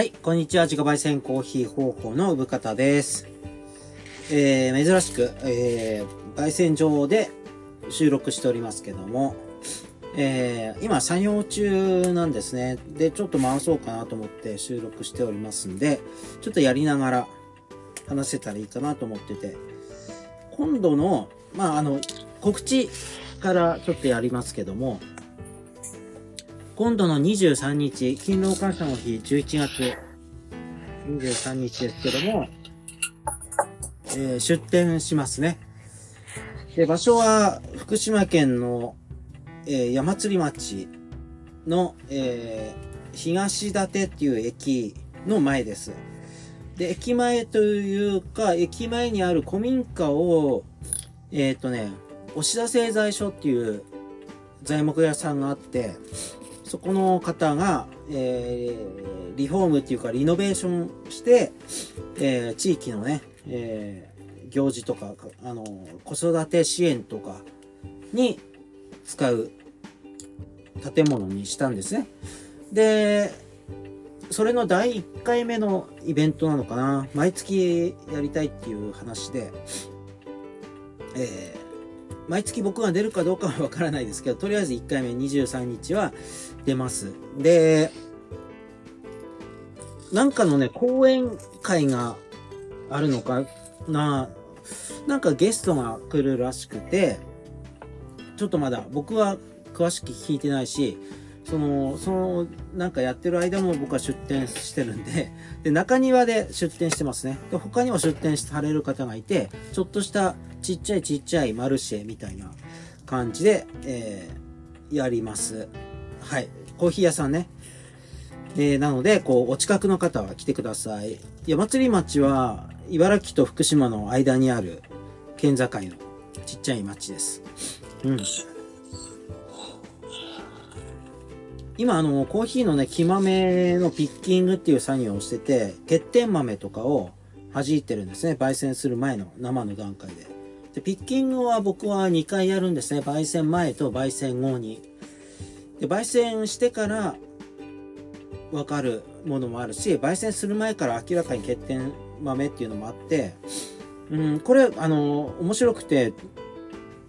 はい、こんにちは。自家焙煎コーヒー方法の産方です。珍しく、焙煎場で収録しておりますけども、今作業中なんですね。で、ちょっと回そうかなと思って収録しておりますんで、ちょっとやりながら話せたらいいかなと思ってて、今度の、告知からちょっとやりますけども、今度の23日、勤労感謝の日、11月23日ですけども、出店しますね。で、場所は福島県の、矢祭町の、東館っていう駅の前です。で、駅前というか、駅前にある古民家を、押田製材所っていう材木屋さんがあって、そこの方が、リフォームっていうかリノベーションして、地域のね、行事とか、子育て支援とかに使う建物にしたんですね。で、それの第1回目のイベントなのかな。毎月やりたいっていう話で、毎月僕が出るかどうかはわからないですけど、とりあえず1回目23日は出ます。で、なんかのね、講演会があるのかな、なんかゲストが来るらしくて、ちょっとまだ僕は詳しく聞いてないし、そのなんかやってる間も僕は出店してるんで、で、中庭で出店してますね。で、他にも出店される方がいて、ちょっとしたちっちゃいマルシェみたいな感じで、やります。はい。コーヒー屋さんね。なので、お近くの方は来てください。矢祭町は、茨城と福島の間にある県境のちっちゃい町です。うん。今、コーヒーのね、木豆のピッキングっていう作業をしてて、欠点豆とかを弾いてるんですね。焙煎する前の生の段階で。で、ピッキングは僕は2回やるんですね。焙煎前と焙煎後に。で、焙煎してから分かるものもあるし、焙煎する前から明らかに欠点豆っていうのもあって、これ、面白くて、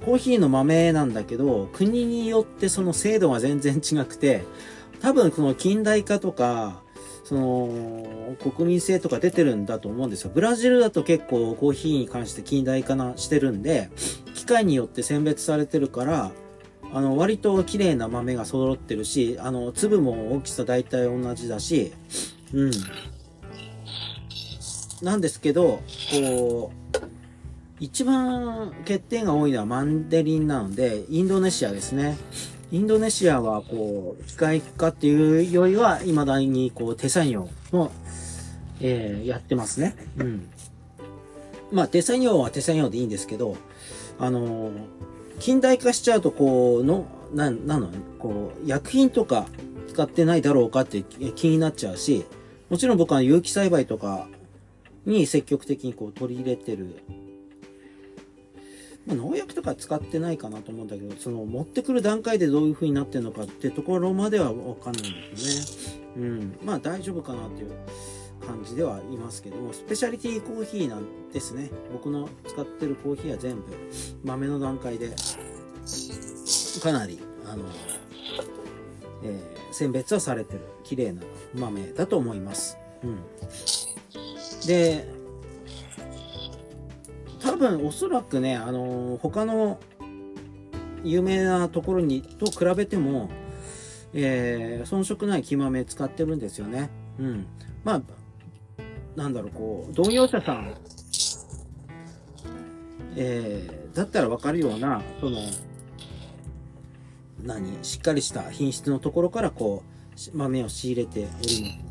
コーヒーの豆なんだけど、国によってその精度が全然違くて、多分この近代化とか、国民性とか出てるんだと思うんですよ。ブラジルだと結構コーヒーに関して近代化してるんで、機械によって選別されてるから、割と綺麗な豆が揃ってるし、粒も大きさ大体同じだし、うん。なんですけど、一番欠点が多いのはマンデリンなので、インドネシアですね。インドネシアは、機械化っていうよりは、未だに、手作業も、やってますね。うん。まあ、手作業は手作業でいいんですけど、近代化しちゃうと、薬品とか使ってないだろうかって気になっちゃうし、もちろん僕は有機栽培とかに積極的に取り入れてる。農薬とか使ってないかなと思うんだけど、持ってくる段階でどういう風になってるのかってところまではわかんないんですね。うん。まあ大丈夫かなっていう感じではいますけども、スペシャリティコーヒーなんですね。僕の使ってるコーヒーは全部豆の段階で、かなり、選別はされてる綺麗な豆だと思います。うん。で、多分おそらくね、他の有名なところにと比べても、遜色ない木豆使ってるんですよね。うん。まあ、同業者さん、だったらわかるような、しっかりした品質のところから、豆を仕入れており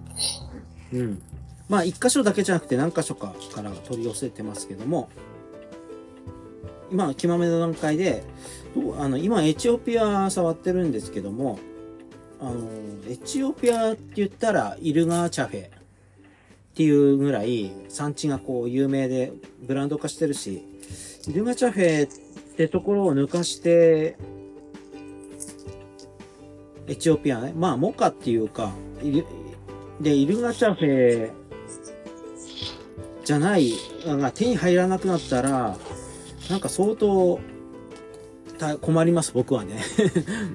ます。うん。まあ、一箇所だけじゃなくて何箇所かから取り寄せてますけども、今、木豆の段階で、今、エチオピア触ってるんですけども、エチオピアって言ったら、イルガーチャフェっていうぐらい、産地が有名で、ブランド化してるし、イルガーチャフェってところを抜かして、エチオピアね、まあ、モカっていうか、でイルガチャフェじゃないが手に入らなくなったらなんか相当困ります僕はね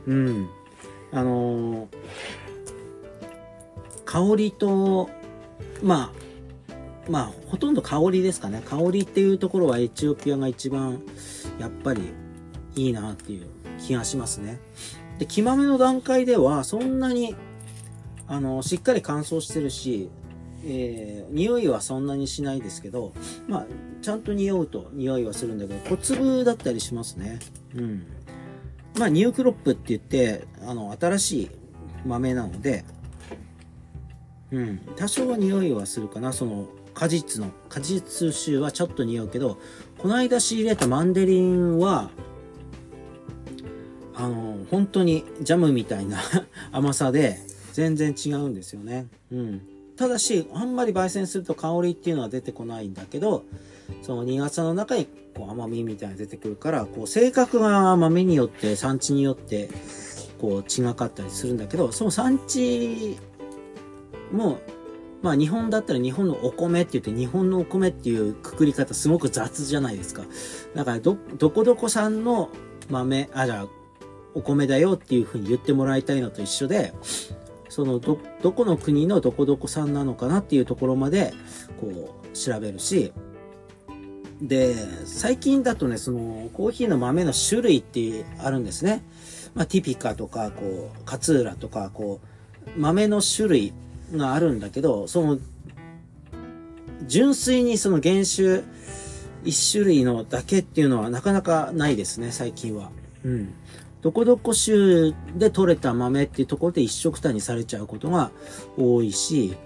うん香りとまあほとんど香りですかね。香りっていうところはエチオピアが一番やっぱりいいなっていう気がしますね。で生豆の段階ではそんなにしっかり乾燥してるし、匂いはそんなにしないですけど、まあちゃんと匂うと匂いはするんだけど小粒だったりしますね。うん。まあニュークロップって言って新しい豆なので、うん多少は匂いはするかな。その果実臭はちょっと匂うけど、この間仕入れたマンデリンは本当にジャムみたいな甘さで全然違うんですよね。うん。ただしあんまり焙煎すると香りっていうのは出てこないんだけど、その苦さの中にこう甘みみたいなのが出てくるから、こう性格が豆によって産地によってこう違かったりするんだけど、その産地もまあ日本だったら日本のお米って言って、日本のお米っていうくくり方すごく雑じゃないですか。だからどこ産の豆じゃあお米だよっていうふうに言ってもらいたいのと一緒で、そのどこの国のどこ産なのかなっていうところまでこう調べるし、で最近だとねそのコーヒーの豆の種類ってあるんですね。まあ、ティピカとかこうカツーラとかこう豆の種類があるんだけど、その純粋にその原種1種類のだけっていうのはなかなかないですね最近は。うん。どこ州で採れた豆っていうところで一色単にされちゃうことが多いし、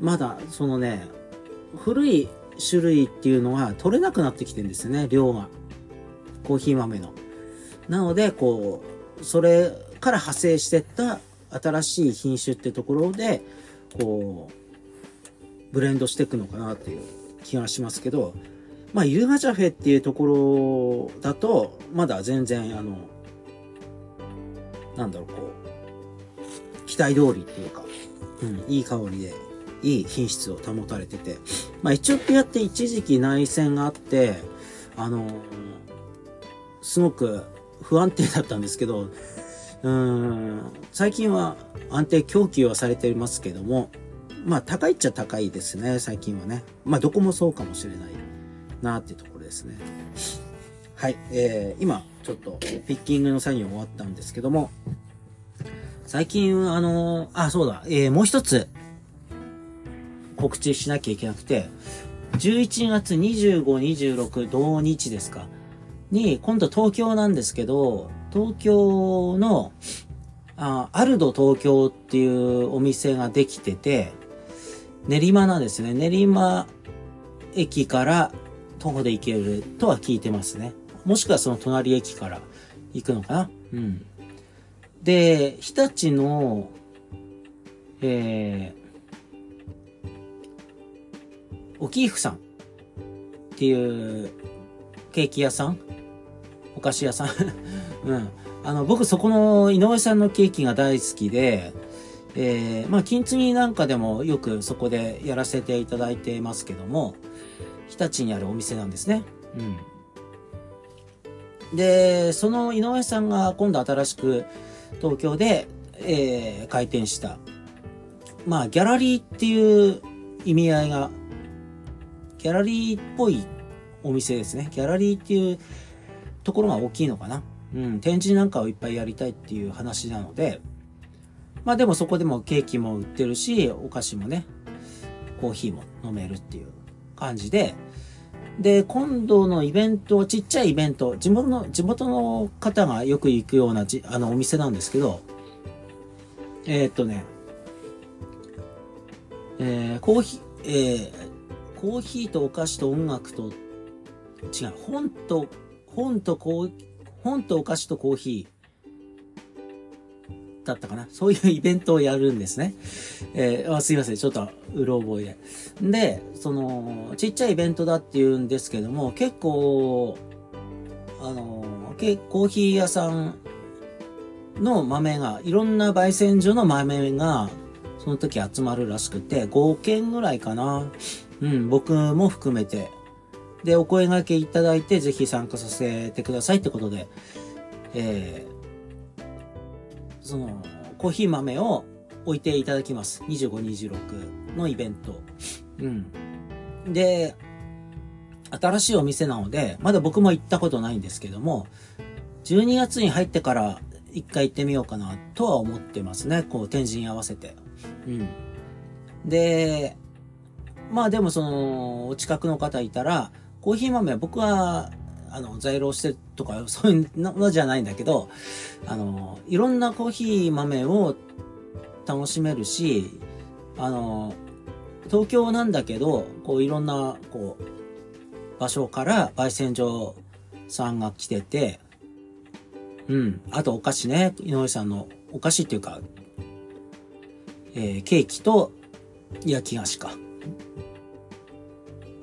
まだそのね、古い種類っていうのは採れなくなってきてるんですよね、量が。コーヒー豆の。なので、こう、それから派生してった新しい品種ってところで、こう、ブレンドしていくのかなっていう気がしますけど、まあ、イルガチャフェっていうところだと、まだ全然、なんだろう、こう、期待通りっていうか、うん、いい香りで、いい品質を保たれてて、まあ、エチオピアって一時期内戦があって、すごく不安定だったんですけど、最近は安定供給はされていますけども、まあ、高いっちゃ高いですね、最近はね。まあ、どこもそうかもしれないなっていうところですね。はい、今、ちょっとピッキングの作業終わったんですけども、最近そうだ、もう一つ告知しなきゃいけなくて、11月25、26同日ですかに、今度東京なんですけど、東京のアルド東京っていうお店ができてて、練馬なんですね。練馬駅から徒歩で行けるとは聞いてますね。もしくはその隣駅から行くのかな。うん。で、日立の、おきいふさんっていうケーキ屋さん、お菓子屋さん。うん。僕そこの井上さんのケーキが大好きで、まあ、金継ぎなんかでもよくそこでやらせていただいてますけども、日立にあるお店なんですね。うん。で、その井上さんが今度新しく東京で、開店した。まあ、ギャラリーっていう意味合いが、ギャラリーっぽいお店ですね。ギャラリーっていうところが大きいのかな。うん、展示なんかをいっぱいやりたいっていう話なので、まあでもそこでもケーキも売ってるし、お菓子もね、コーヒーも飲めるっていう感じで、で、今度のイベント、ちっちゃいイベント、地元の方がよく行くようなお店なんですけど、コーヒーとお菓子と音楽と、違う、本とお菓子とコーヒーだったかな。そういうイベントをやるんですね。すいません。ちょっと、うろ覚えで。で、その、ちっちゃいイベントだって言うんですけども、結構、コーヒー屋さんの豆が、いろんな焙煎所の豆が、その時集まるらしくて、5件ぐらいかな。うん、僕も含めて。で、お声掛けいただいて、ぜひ参加させてくださいってことで、その、コーヒー豆を置いていただきます。25、26のイベント。うん。で、新しいお店なので、まだ僕も行ったことないんですけども、12月に入ってから一回行ってみようかなとは思ってますね。こう、天神合わせて。うん。で、まあでもその、お近くの方いたら、コーヒー豆は僕は、在庫してるとか、そういうのじゃないんだけど、いろんなコーヒー豆を楽しめるし、東京なんだけど、こういろんな、こう、場所から焙煎所さんが来てて、うん。あとお菓子ね。井上さんのお菓子っていうか、ケーキと焼き菓子か。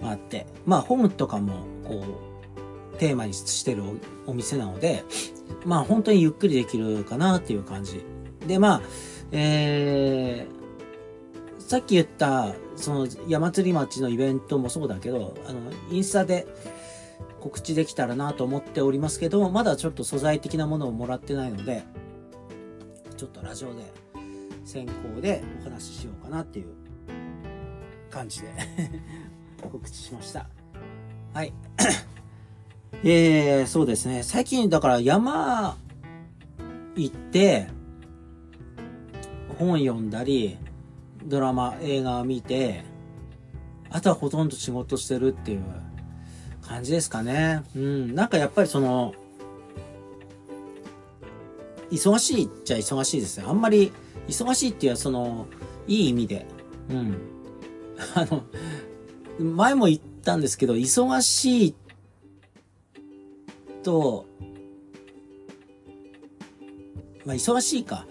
あって。まあ、ホームとかも、こう、テーマにしてるお店なので、まあ、本当にゆっくりできるかなっていう感じ。で、まあ、さっき言った、その、山釣り町のイベントもそうだけど、インスタで、告知できたらなと思っておりますけど、まだちょっと素材的なものをもらってないので、ちょっとラジオで先行でお話ししようかなっていう感じで告知しました。はい。そうですね。最近だから山行って本読んだり、ドラマ、映画見て、あとはほとんど仕事してるっていう感じですかね。うん。なんかやっぱりその、忙しいっちゃ忙しいですね。あんまり、忙しいっていうのはその、いい意味で。うん。前も言ったんですけど、忙しいと、まあ忙しいか。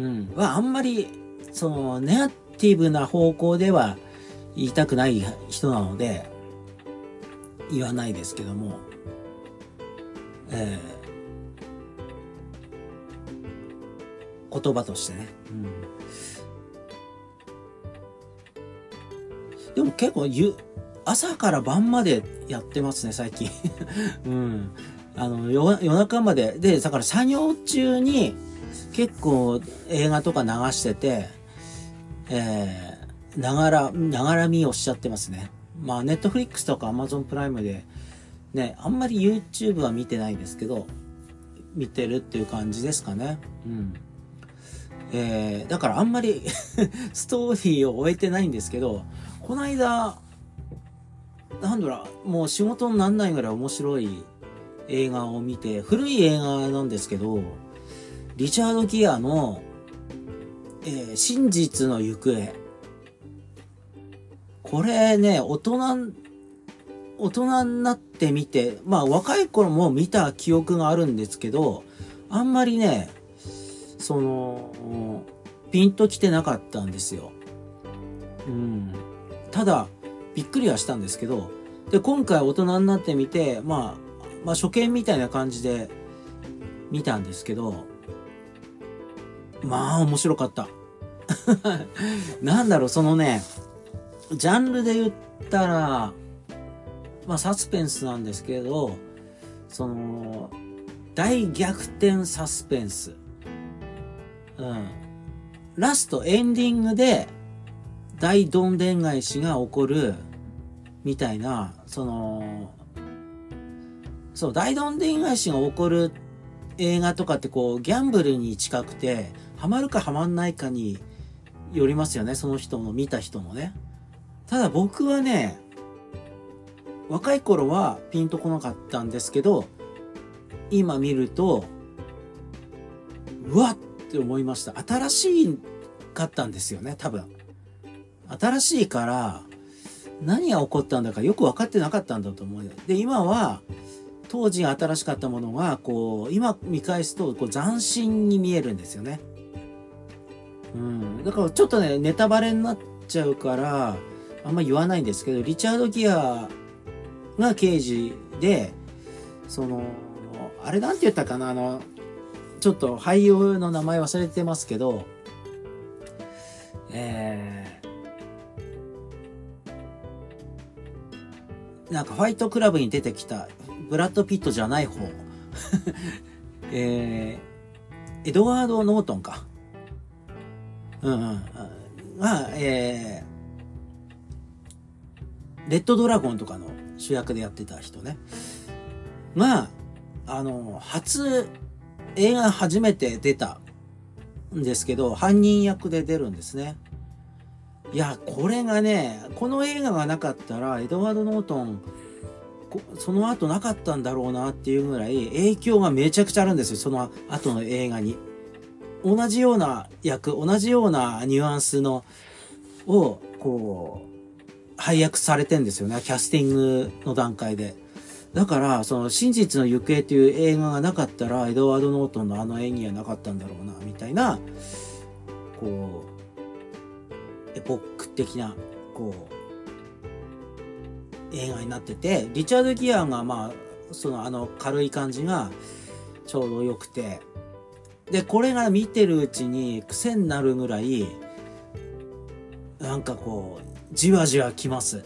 うん。はあんまり、その、ネガティブな方向では言いたくない人なので、言わないですけども、言葉としてね、うん、でも結構朝から晩までやってますね最近、うん、夜中までで、だから作業中に結構映画とか流してて、ながら見をしちゃってますね。まあ、ネットフリックスとか Amazon プライムで、ね、あんまり YouTube は見てないんですけど、見てるっていう感じですかね。うん。だからあんまり、ストーリーを終えてないんですけど、この間、なんだろう、もう仕事になんないぐらい面白い映画を見て、古い映画なんですけど、リチャード・ギアの、真実の行方。これね、大人になってみて、まあ若い頃も見た記憶があるんですけど、あんまりね、その、ピンときてなかったんですよ。うん。ただ、びっくりはしたんですけど、で、今回大人になってみて、まあ初見みたいな感じで見たんですけど、まあ面白かった。なんだろう、そのね、ジャンルで言ったら、まあサスペンスなんですけど、その、大逆転サスペンス。うん。ラスト、エンディングで、大どんでん返しが起こる、みたいな、その、そう、大どんでん返しが起こる映画とかってこう、ギャンブルに近くて、ハマるかハマんないかによりますよね、その人の、見た人のね。ただ僕はね、若い頃はピンとこなかったんですけど、今見ると、うわって思いました。新しかったんですよね、多分。新しいから、何が起こったんだかよく分かってなかったんだと思う。で、今は、当時新しかったものが、こう、今見返すと、こう、斬新に見えるんですよね。うん。だからちょっとね、ネタバレになっちゃうから、あんま言わないんですけど、リチャード・ギアが刑事で、その、あれなんて言ったかな、ちょっと俳優の名前忘れてますけど、なんかファイトクラブに出てきたブラッド・ピットじゃない方、エドワード・ノートンか、が、レッドドラゴンとかの主役でやってた人ね。まあ、映画初めて出たんですけど、犯人役で出るんですね。いや、これがね、この映画がなかったら、エドワード・ノートン、その後なかったんだろうなっていうぐらい、影響がめちゃくちゃあるんですよ、その後の映画に。同じような役、同じようなニュアンスの、を、こう、配役されてんですよね、キャスティングの段階で。だから、その、真実の行方という映画がなかったら、エドワード・ノートンのあの演技はなかったんだろうな、みたいな、こう、エポック的な、こう、映画になってて、リチャード・ギアが、まあ、その、軽い感じが、ちょうど良くて、で、これが見てるうちに、癖になるぐらい、なんかこう、じわじわきます。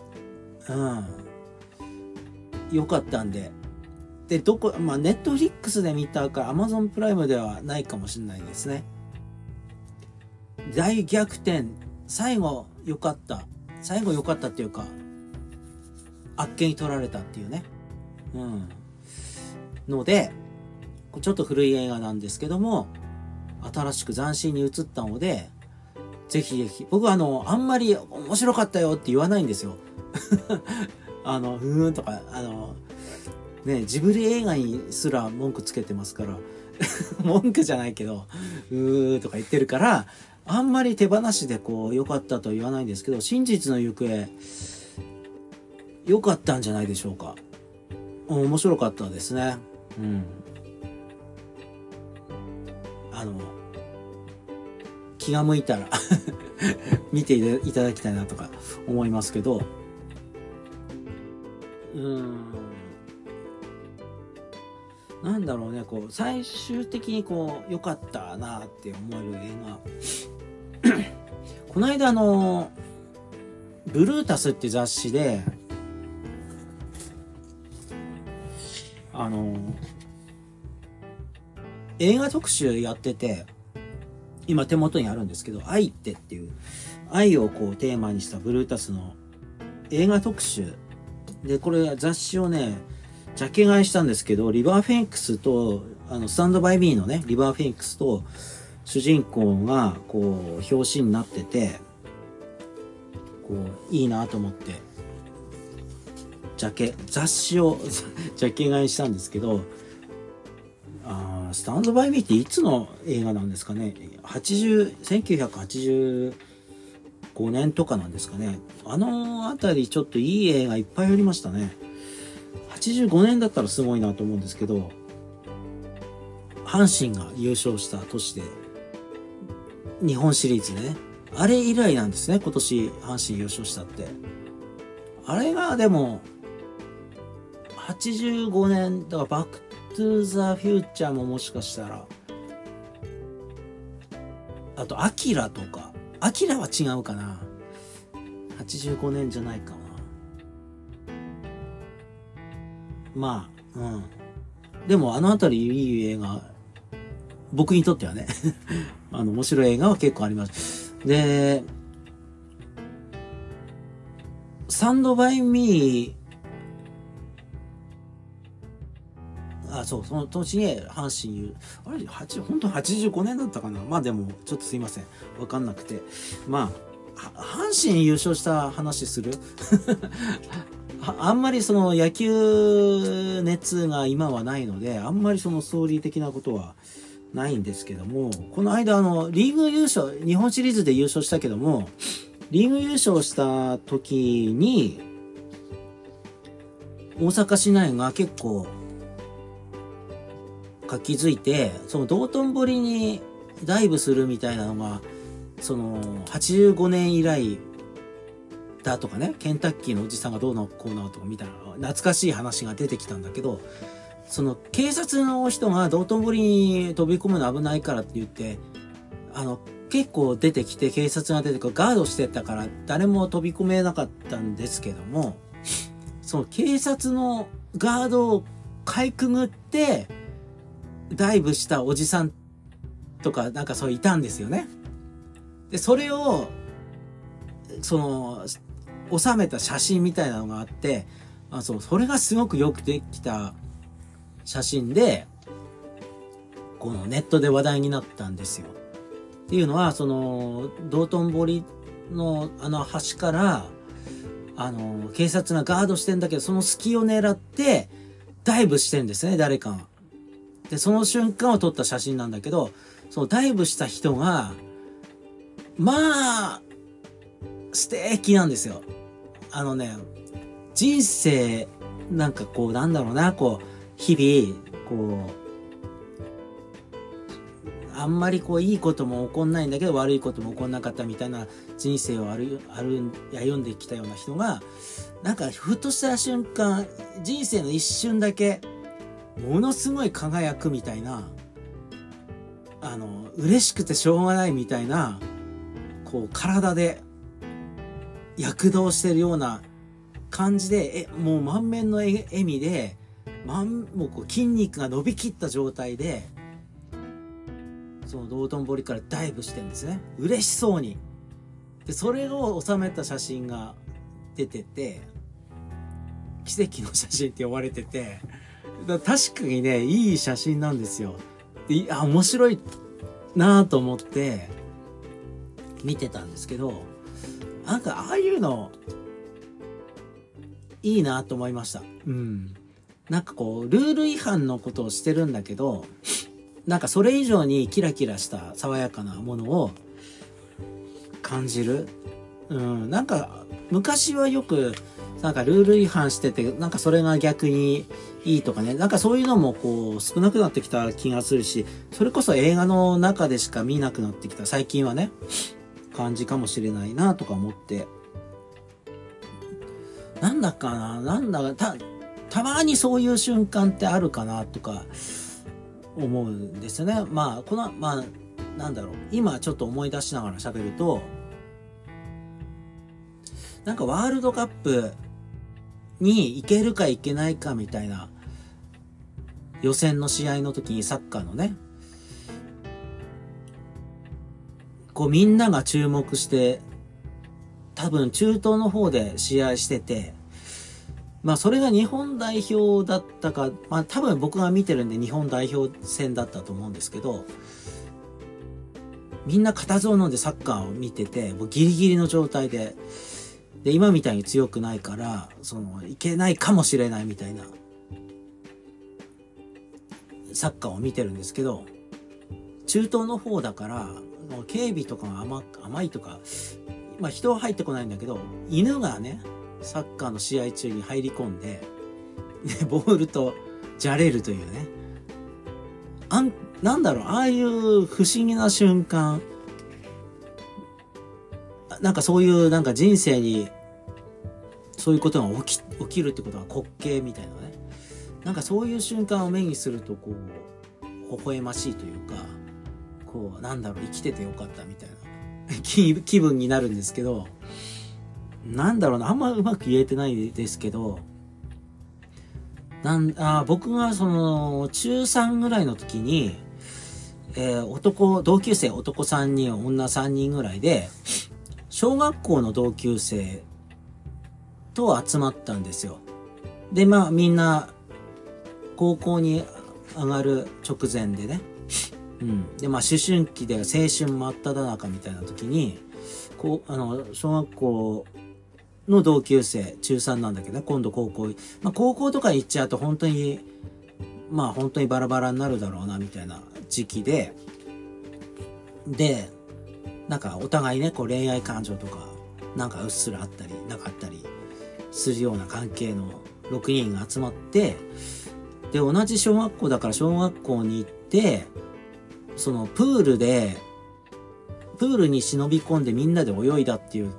うん。良かったんで。で、まあ、ネットフリックスで見たから、アマゾンプライムではないかもしれないですね。大逆転。最後、良かった。最後良かったっていうか、あっけに取られたっていうね。うん。ので、ちょっと古い映画なんですけども、新しく斬新に映ったので、ぜひぜひ。僕はあんまり面白かったよって言わないんですよ。ふーんとか、ね、ジブリ映画にすら文句つけてますから、文句じゃないけど、とか言ってるから、あんまり手放しでこう、良かったとは言わないんですけど、真実の行方、良かったんじゃないでしょうか。面白かったですね。うん。気が向いたら、見ていただきたいなとか思いますけど、なんだろうね、こう、最終的にこう、良かったなって思える映画。この間ブルータスって雑誌で、映画特集やってて、今手元にあるんですけど、愛ってっていう、愛をこうテーマにしたブルータスの映画特集。で、これ雑誌をね、ジャケ買いしたんですけど、リバーフェニックスと、スタンドバイミーのね、リバーフェニックスと、主人公が、こう、表紙になってて、こう、いいなと思って、雑誌をジャケ買いしたんですけど、スタンドバイミーっていつの映画なんですかね？1985年とかなんですかね。あたりちょっといい映画いっぱいありましたね。85年だったらすごいなと思うんですけど、阪神が優勝した年で、日本シリーズね。あれ以来なんですね、今年阪神優勝したって。あれがでも、85年、だからバックトゥーザフューチャーももしかしたら、あと、アキラとか、アキラは違うかな。85年じゃないかな。まあ、うん。でも、あたりいい映画、僕にとってはね、面白い映画は結構あります。で、スタンドバイミー、そう、その年に阪神優、あれ、本当85年だったかな。まあでも、ちょっとすいません。わかんなくて。まあ、阪神優勝した話するあんまりその野球熱が今はないので、あんまりそのストーリー的なことはないんですけども、この間リーグ優勝、日本シリーズで優勝したけども、リーグ優勝した時に、大阪市内が結構活気づいて、その道頓堀にダイブするみたいなのが、その、85年以来だとかね、ケンタッキーのおじさんがどうのこうのとかみたいな、懐かしい話が出てきたんだけど、その、警察の人が道頓堀に飛び込むの危ないからって言って、結構出てきて、警察が出てくる、ガードしてたから誰も飛び込めなかったんですけども、その警察のガードをかいくぐってダイブしたおじさんとかなんかそういたんですよね。でそれをその収めた写真みたいなのがあって、それがすごくよくできた写真で、このネットで話題になったんですよ。っていうのは、その道頓堀のあの橋から警察がガードしてんだけど、その隙を狙ってダイブしてんですね、誰かが。でその瞬間を撮った写真なんだけど、そのダイブした人がまあ素敵なんですよ。人生なんかこう、なんだろうな、こう日々こうあんまりこういいことも起こんないんだけど、悪いことも起こんなかったみたいな人生を歩んできたような人が、なんかふとした瞬間、人生の一瞬だけものすごい輝くみたいな、嬉しくてしょうがないみたいな、こう体で躍動してるような感じで、もう満面の笑みで、もうこう筋肉が伸びきった状態で、その道頓堀からダイブしてるんですね、嬉しそうに。でそれを収めた写真が出てて、奇跡の写真って呼ばれてて、確かにね、いい写真なんですよ。で、面白いなぁと思って見てたんですけど、なんかああいうのいいなぁと思いました。うん。なんかこうルール違反のことをしてるんだけど、なんかそれ以上にキラキラした爽やかなものを感じる。うん。なんか昔はよくなんかルール違反してて、なんかそれが逆にいいとかね、なんかそういうのもこう少なくなってきた気がするし、それこそ映画の中でしか見なくなってきた最近はね、感じかもしれないなとか思って、なんだかな、なんだかたまにそういう瞬間ってあるかなとか思うんですよね。まあなんだろう、今ちょっと思い出しながら喋ると、なんかワールドカップに行けるか行けないかみたいな予選の試合の時に、サッカーのね、こうみんなが注目して、多分中東の方で試合してて、まあそれが日本代表だったか、まあ多分僕が見てるんで日本代表戦だったと思うんですけど、みんな固唾を飲んでサッカーを見てて、もうギリギリの状態で、で今みたいに強くないから、そのいけないかもしれないみたいなサッカーを見てるんですけど、中東の方だから警備とかが甘いとか、まあ人は入ってこないんだけど、犬がねサッカーの試合中に入り込んで、ボールとじゃれるというね、なんだろう、ああいう不思議な瞬間、なんかそういうなんか人生にそういうことが起きるってことは滑稽みたいなね、なんかそういう瞬間を目にすると、こう微笑ましいというか、こうなんだろう、生きててよかったみたいな気分になるんですけど、なんだろうな、あんまうまく言えてないですけど、僕がその中3ぐらいの時に、同級生男3人女3人ぐらいで、小学校の同級生と集まったんですよ。で、まあみんな高校に上がる直前でね、うん。で、まあ思春期で青春真っただ中みたいな時に、小学校の同級生、中3なんだけどね、今度高校、まあ高校とか行っちゃうと本当にバラバラになるだろうなみたいな時期で、で、なんかお互いね、こう恋愛感情とか、なんかうっすらあったり、なかったりするような関係の6人が集まって、で、同じ小学校だから小学校に行って、そのプールに忍び込んでみんなで泳いだっていう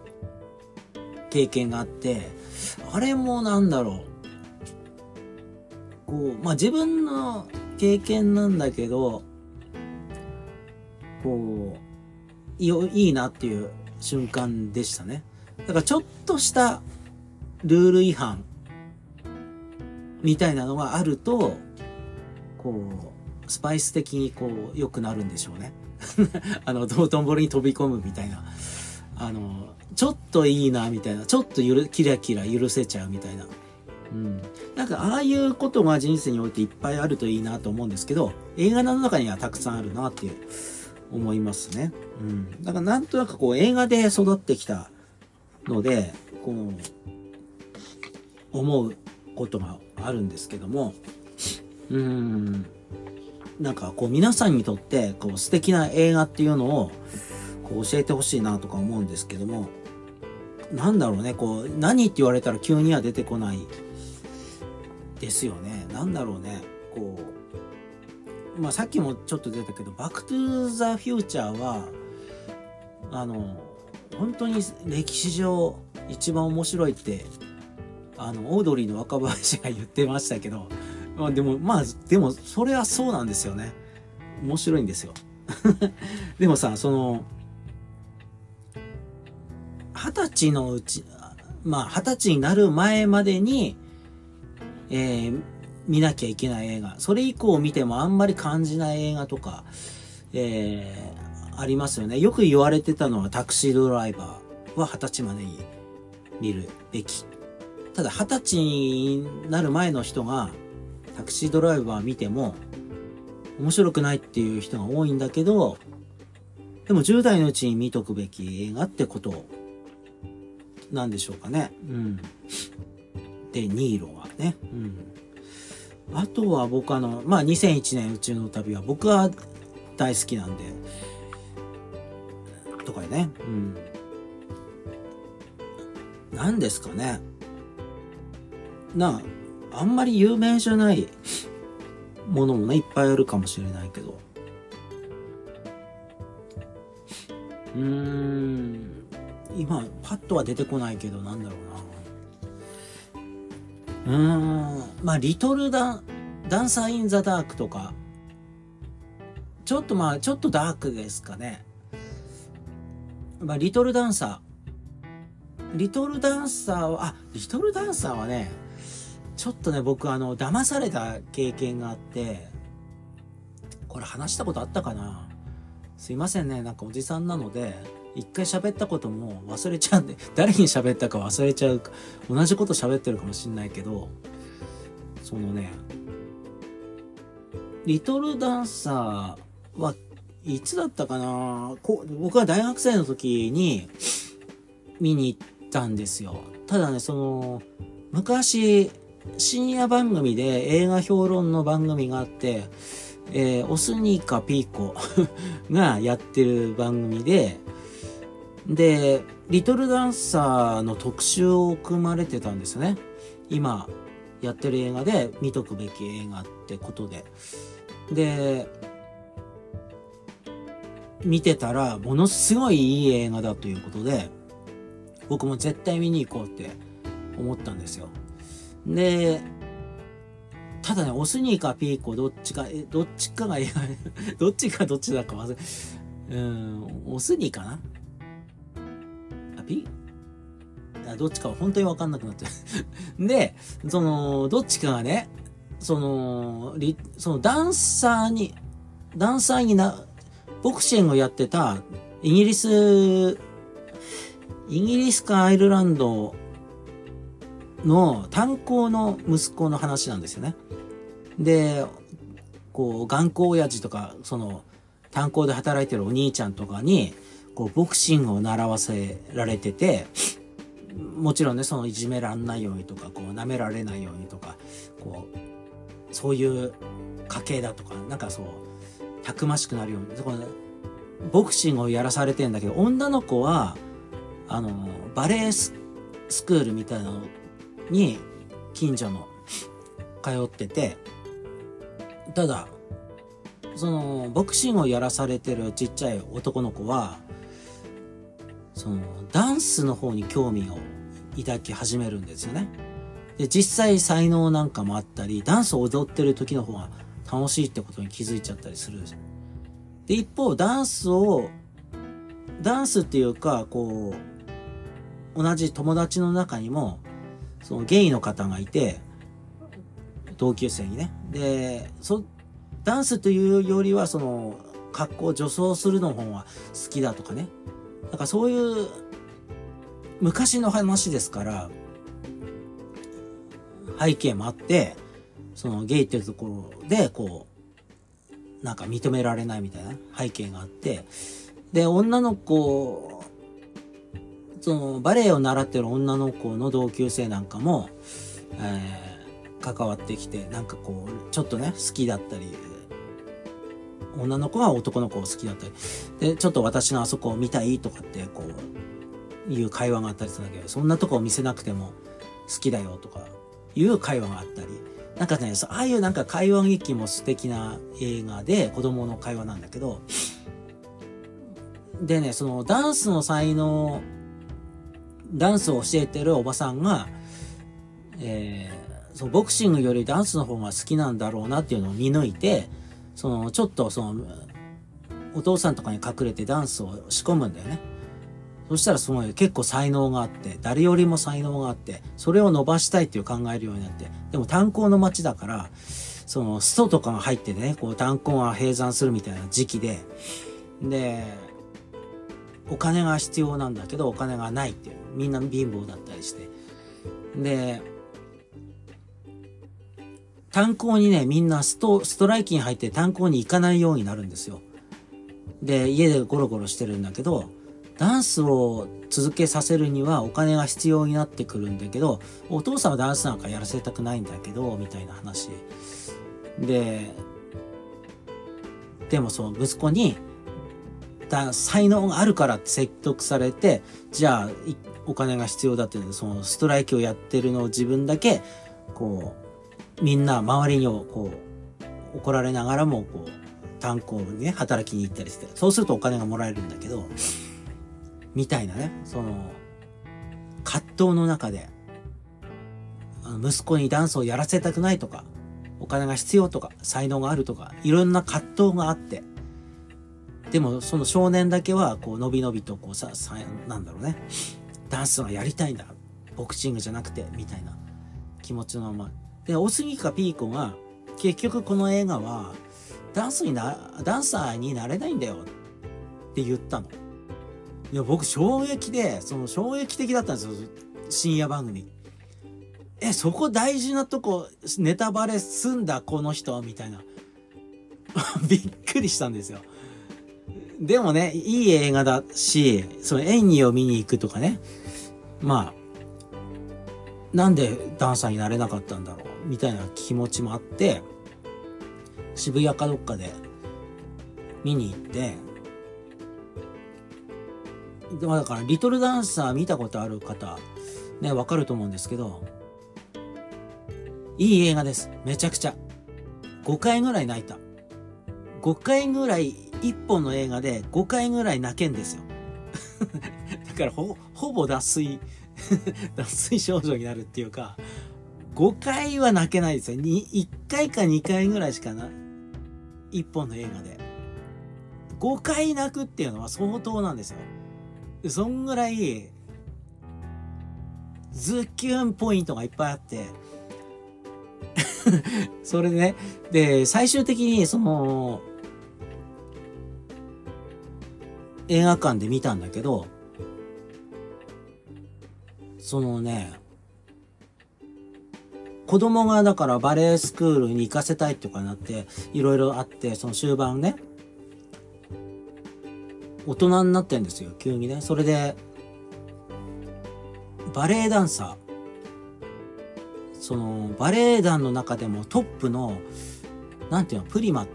経験があって、あれもなんだろう、こう、まあ自分の経験なんだけど、こう、いいなっていう瞬間でしたね。だからちょっとしたルール違反みたいなのがあると、こうスパイス的にこう良くなるんでしょうね。トンボリに飛び込むみたいな、ちょっといいなみたいな、ちょっとキラキラ許せちゃうみたいな、うん、なんかああいうことが人生においていっぱいあるといいなと思うんですけど、映画の中にはたくさんあるなっていう思いますね。うん、だからなんとなくこう映画で育ってきたので、こう思うことがあるんですけども、なんかこう皆さんにとってこう素敵な映画っていうのをこう教えてほしいなとか思うんですけども、なんだろうね、こう何って言われたら急には出てこないですよね。なんだろうね、こう、まあさっきもちょっと出たけど、バックトゥーザフューチャーは本当に歴史上一番面白いってオードリーの若林が言ってましたけど、でもそれはそうなんですよね。面白いんですよ。でもさ、20歳のうち、まあ20歳になる前までに、見なきゃいけない映画、それ以降見てもあんまり感じない映画とか、ありますよね。よく言われてたのはタクシードライバーは20歳までに見るべき。ただ20歳になる前の人がタクシードライバー見ても面白くないっていう人が多いんだけど、でも10代のうちに見とくべき映画ってことなんでしょうかね。うん。で、ニーロはね。うん。あとは僕まあ2001年宇宙の旅は僕は大好きなんで、とかね。うん。何ですかね。あんまり有名じゃないものもね、いっぱいあるかもしれないけど。今、パッとは出てこないけど、なんだろうな。まあ、リトルダンサーインザダークとか、ちょっとダークですかね。まあ、リトルダンサーはね、ちょっとね、僕騙された経験があって、これ話したことあったかな？すいませんね、なんかおじさんなので、一回喋ったことも忘れちゃうんで、誰に喋ったか忘れちゃう、同じこと喋ってるかもしんないけど、リトルダンサーはいつだったかな？僕は大学生の時に見に行ったんですよ。ただね、昔、深夜番組で映画評論の番組があって、オスニカピーコがやってる番組で、リトルダンサーの特集を組まれてたんですよね。今やってる映画で見とくべき映画ってことで。で、見てたらものすごいいい映画だということで、僕も絶対見に行こうって思ったんですよ。ただね、オスニーかピーコどっちかが映画、どっちだか忘れ、オスニーかな？どっちかは本当にわかんなくなっちゃう。で、どっちかがね、ダンサーにボクシングをやってた、イギリスかアイルランド、の炭鉱の息子の話なんですよね。で、こう、頑固親父とか、炭鉱で働いてるお兄ちゃんとかに、ボクシングを習わせられてて、もちろんね、いじめらんないようにとか、舐められないようにとか、そういう家系だとか、なんかたくましくなるように、ボクシングをやらされてんだけど、女の子は、バレエスクールみたいなのに近所の通ってて、ただボクシングをやらされてるちっちゃい男の子はダンスの方に興味を抱き始めるんですよね。で、実際才能なんかもあったり、ダンスを踊ってる時の方が楽しいってことに気づいちゃったりする。で、一方ダンスをダンスっていうか、こう同じ友達の中にもそのゲイの方がいて、同級生にね、でダンスというよりはその格好女装するの方が好きだとかね、なんかそういう昔の話ですから、背景もあって、そのゲイっていうところでこうなんか認められないみたいな背景があって、で女の子、そのバレエを習ってる女の子の同級生なんかも、関わってきて、なんかこうちょっとね好きだったり、女の子は男の子を好きだったりで、ちょっと私のあそこを見たいとかってこういう会話があったりするんだけど、そんなとこを見せなくても好きだよとかいう会話があったり、なんかね、ああいうなんか会話劇も素敵な映画で、子供の会話なんだけど、でね、そのダンスの才能、ダンスを教えてるおばさんが、そのボクシングよりダンスの方が好きなんだろうなっていうのを見抜いて、そのちょっとそのお父さんとかに隠れてダンスを仕込むんだよね。そしたらすごい結構才能があって、誰よりも才能があって、それを伸ばしたいっていう考えるようになって、でも炭鉱の町だから、そのストとかが入ってね、こう炭鉱が閉山するみたいな時期で、でお金が必要なんだけどお金がないっていう、みんな貧乏だったりして、で炭鉱にね、みんなストライキに入って炭鉱に行かないようになるんですよ。で、家でゴロゴロしてるんだけど、ダンスを続けさせるにはお金が必要になってくるんだけど、お父さんはダンスなんかやらせたくないんだけど、みたいな話。でもその息子に、才能があるからって説得されて、じゃあお金が必要だっていうので、そのストライキをやってるのを自分だけ、こう、みんな周りにこう怒られながらもこう炭鉱にね働きに行ったりして、そうするとお金がもらえるんだけどみたいなね、その葛藤の中で息子にダンスをやらせたくないとか、お金が必要とか、才能があるとか、いろんな葛藤があって、でもその少年だけはこうのびのびとこうなんだろうね、ダンスがやりたいんだ、ボクシングじゃなくてみたいな気持ちのままで、大杉かピーコが、結局この映画はダンサーになれないんだよって言ったの。いや、僕衝撃的だったんですよ、深夜番組。そこ大事なとこ、ネタバレすんだ、この人、みたいな。びっくりしたんですよ。でもね、いい映画だし、その演技を見に行くとかね。まあ、なんでダンサーになれなかったんだろうみたいな気持ちもあって、渋谷かどっかで見に行って、だからリトルダンサー見たことある方ね、わかると思うんですけど、いい映画です。めちゃくちゃ5回ぐらい泣いた。5回ぐらい、1本の映画で5回ぐらい泣けんですよ。だからほぼ脱水症状になるっていうか、5回は泣けないですよ。1回か2回ぐらいしか1本の映画で。5回泣くっていうのは相当なんですよ。そんぐらい、ズキュンポイントがいっぱいあって、それでね、で、最終的にその、映画館で見たんだけど、そのね、子供がだからバレエスクールに行かせたいとかなって、いろいろあって、その終盤ね、大人になってんですよ、急にね。それで、バレエダンサー、そのバレエ団の中でもトップの、なんていうの、プリマっ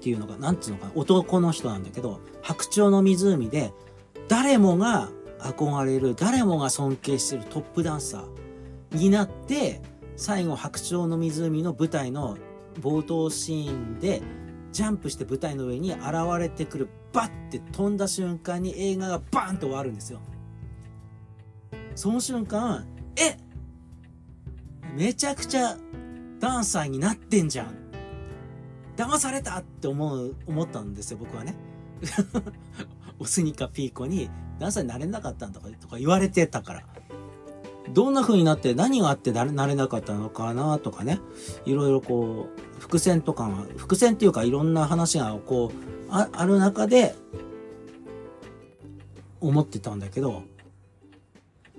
ていうのが、なんつうのか、男の人なんだけど、白鳥の湖で、誰もが、憧れる、誰もが尊敬してるトップダンサーになって、最後白鳥の湖の舞台の冒頭シーンでジャンプして舞台の上に現れてくる、バッて飛んだ瞬間に映画がバーンと終わるんですよ。その瞬間、めちゃくちゃダンサーになってんじゃん、騙されたって思ったんですよ、僕はね。オスニカピーコに何歳になれなかったんだとか言われてたから、どんな風になって何があってなれなかったのかなとかね、いろいろこう伏線とか、伏線っていうかいろんな話がこう ある中で思ってたんだけど、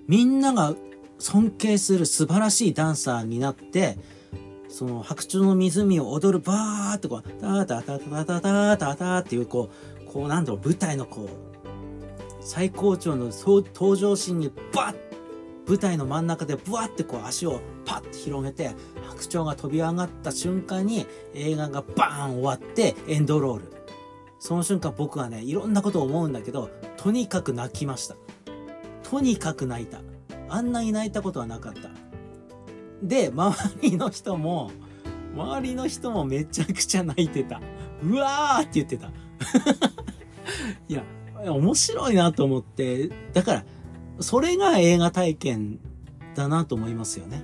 みんなが尊敬する素晴らしいダンサーになって、その白鳥の湖を踊るバーってこうタータタタタタタタタっていうこうなんだろう、舞台のこう最高潮の登場シーンにバッ舞台の真ん中でブワッてこう足をパッて広げて白鳥が飛び上がった瞬間に映画がバーン終わってエンドロール、その瞬間僕はね、いろんなことを思うんだけど、とにかく泣きました。とにかく泣いた。あんなに泣いたことはなかった。で、周りの人もめちゃくちゃ泣いてた。うわーって言ってた。いや、面白いなと思って、だから、それが映画体験だなと思いますよね。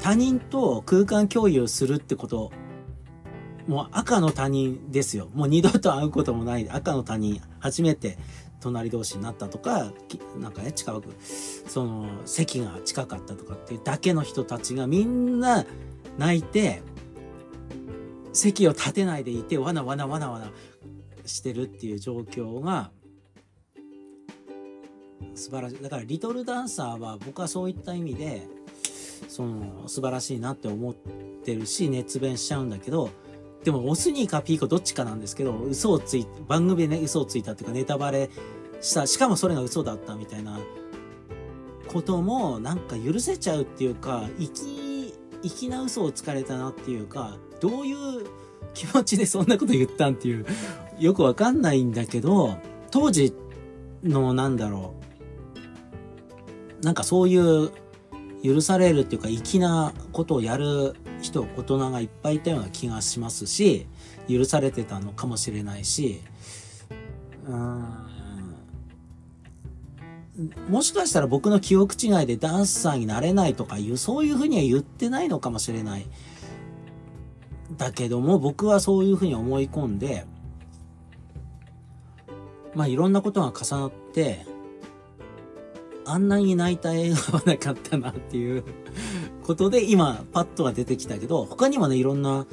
他人と空間共有するってこと、もう赤の他人ですよ。もう二度と会うこともない赤の他人、初めて隣同士になったとか、なんかね、近く、その席が近かったとかっていうだけの人たちがみんな泣いて、席を立てないでいて、わなわなわなわなしてるっていう状況が素晴らしい。だからリトルダンサーは僕はそういった意味でその素晴らしいなって思ってるし、熱弁しちゃうんだけど、でもオスニーかピーコどっちかなんですけど、番組でね、嘘をついたっていうかネタバレした、しかもそれが嘘だったみたいなこともなんか許せちゃうっていうか、粋な嘘をつかれたなっていうか、どういう気持ちでそんなこと言ったんっていうよくわかんないんだけど、当時のなんだろう、なんかそういう許されるっていうか粋なことをやる人、大人がいっぱいいたような気がしますし、許されてたのかもしれないし、もしかしたら僕の記憶違いでダンサーになれないとかいう、そういうふうには言ってないのかもしれない。だけども僕はそういうふうに思い込んで、まあいろんなことが重なって、あんなに泣いた映画はなかったなっていうことで、今パッとは出てきたけど、他にもね、いろんな、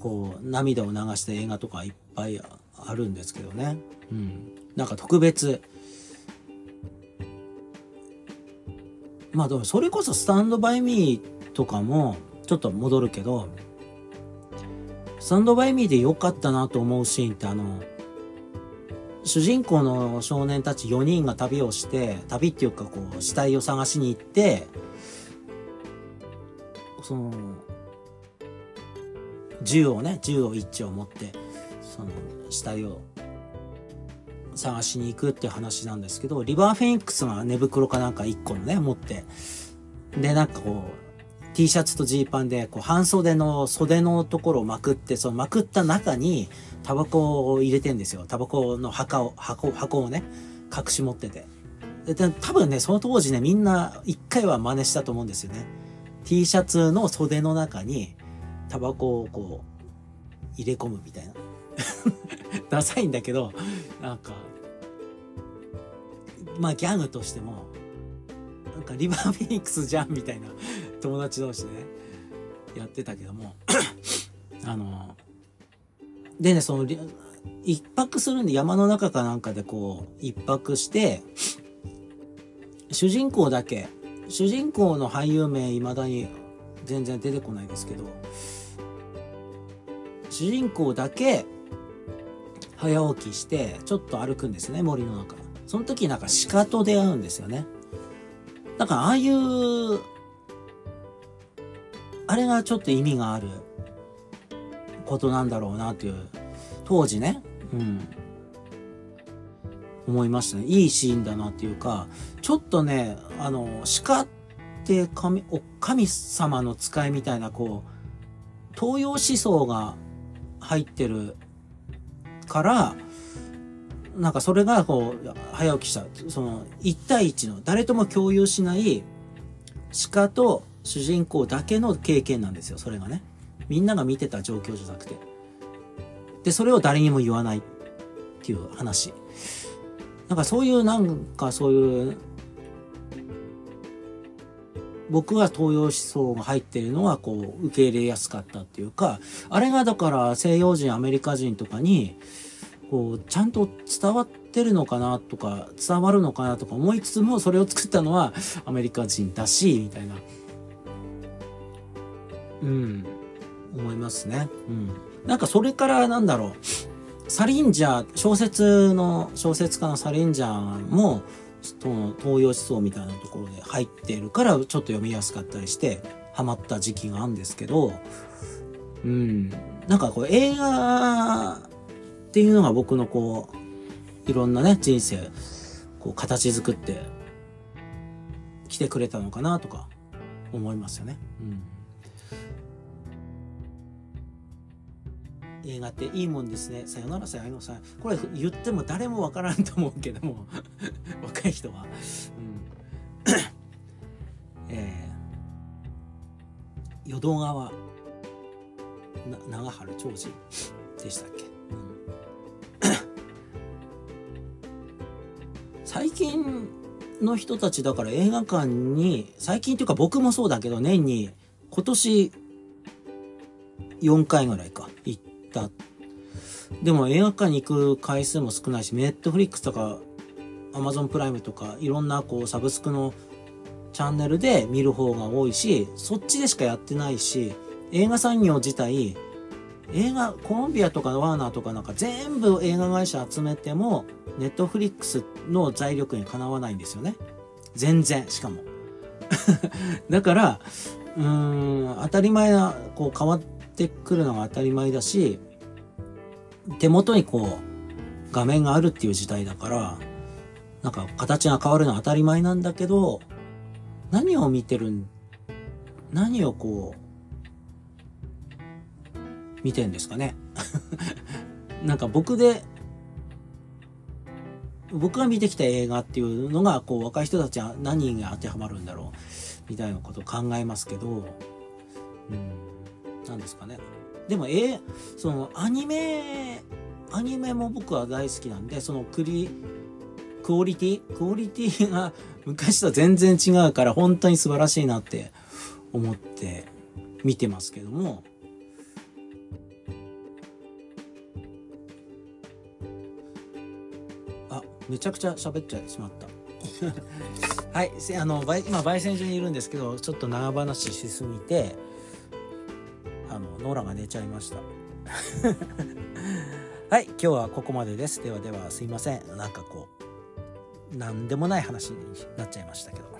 こう、涙を流した映画とかいっぱいあるんですけどね。うん。なんか特別。まあでもそれこそスタンドバイミーとかも、ちょっと戻るけど、スタンドバイミーで良かったなと思うシーンって主人公の少年たち4人が旅をして、旅っていうかこう死体を探しに行って、その、銃を一丁持って、その死体を探しに行くって話なんですけど、リバーフェニックスが寝袋かなんか1個のね、持って、でなんかこう、T シャツとジーパンでこう半袖の袖のところをまくって、そのまくった中に、タバコを入れてんですよ。タバコの箱をね、隠し持ってて。で、多分ね、その当時ね、みんな一回は真似したと思うんですよね。T シャツの袖の中にタバコをこう、入れ込むみたいな。ダサいんだけど、なんか、まあギャグとしても、なんかリバーフェニックスじゃんみたいな、友達同士でね、やってたけども、でね、その、一泊するんで、山の中かなんかでこう、一泊して、主人公の俳優名未だに全然出てこないですけど、主人公だけ、早起きして、ちょっと歩くんですね、森の中。その時なんか鹿と出会うんですよね。だから、ああいう、あれがちょっと意味があることなんだろうなっていう当時ね、うん、思いましたね。いいシーンだなっていうか、ちょっとね、鹿って神様の使いみたいなこう東洋思想が入ってるから、なんかそれがこう早起きした、その1対1の誰とも共有しない鹿と主人公だけの経験なんですよ。それがね、みんなが見てた状況じゃなくて。で、それを誰にも言わないっっていう話。なんかそういう僕は東洋思想が入っているのはこう受け入れやすかったっていうか、あれがだから西洋人アメリカ人とかにこうちゃんと伝わってるのかなとか伝わるのかなとか思いつつも、それを作ったのはアメリカ人だしみたいな、思いますね。なんかそれからなんだろう、サリンジャー、小説家のサリンジャーも東洋思想みたいなところで入っているからちょっと読みやすかったりしてハマった時期があるんですけど、なんかこう映画っていうのが僕のこういろんなね人生こう形作ってきてくれたのかなとか思いますよね。映画っていいもんですね。さよならさよならさよなら。これ言っても誰もわからんと思うけども若い人は、淀川長春長治でしたっけ。最近の人たちだから映画館に、最近というか僕もそうだけど年に今年4回ぐらいか行って、でも映画館に行く回数も少ないし、ネットフリックスとかアマゾンプライムとかいろんなこうサブスクのチャンネルで見る方が多いし、そっちでしかやってないし、映画産業自体、コロンビアとかワーナーとかなんか全部映画会社集めてもネットフリックスの財力にかなわないんですよね、全然。しかもだから当たり前なこう変わってくるのが当たり前だし、手元にこう画面があるっていう時代だから、なんか形が変わるのは当たり前なんだけど、何を見てるん、何をこう見てんですかねなんか僕が見てきた映画っていうのがこう若い人たちは何が当てはまるんだろうみたいなことを考えますけど、なんですかね。でもそのアニメも僕は大好きなんで、そのクオリティが昔とは全然違うから本当に素晴らしいなって思って見てますけども、めちゃくちゃ喋っちゃってしまったはい、今焙煎所にいるんですけど、ちょっと長話しすぎてノラが寝ちゃいましたはい、今日はここまでです。ではでは、すいません、なんかこうなんでもない話になっちゃいましたけど。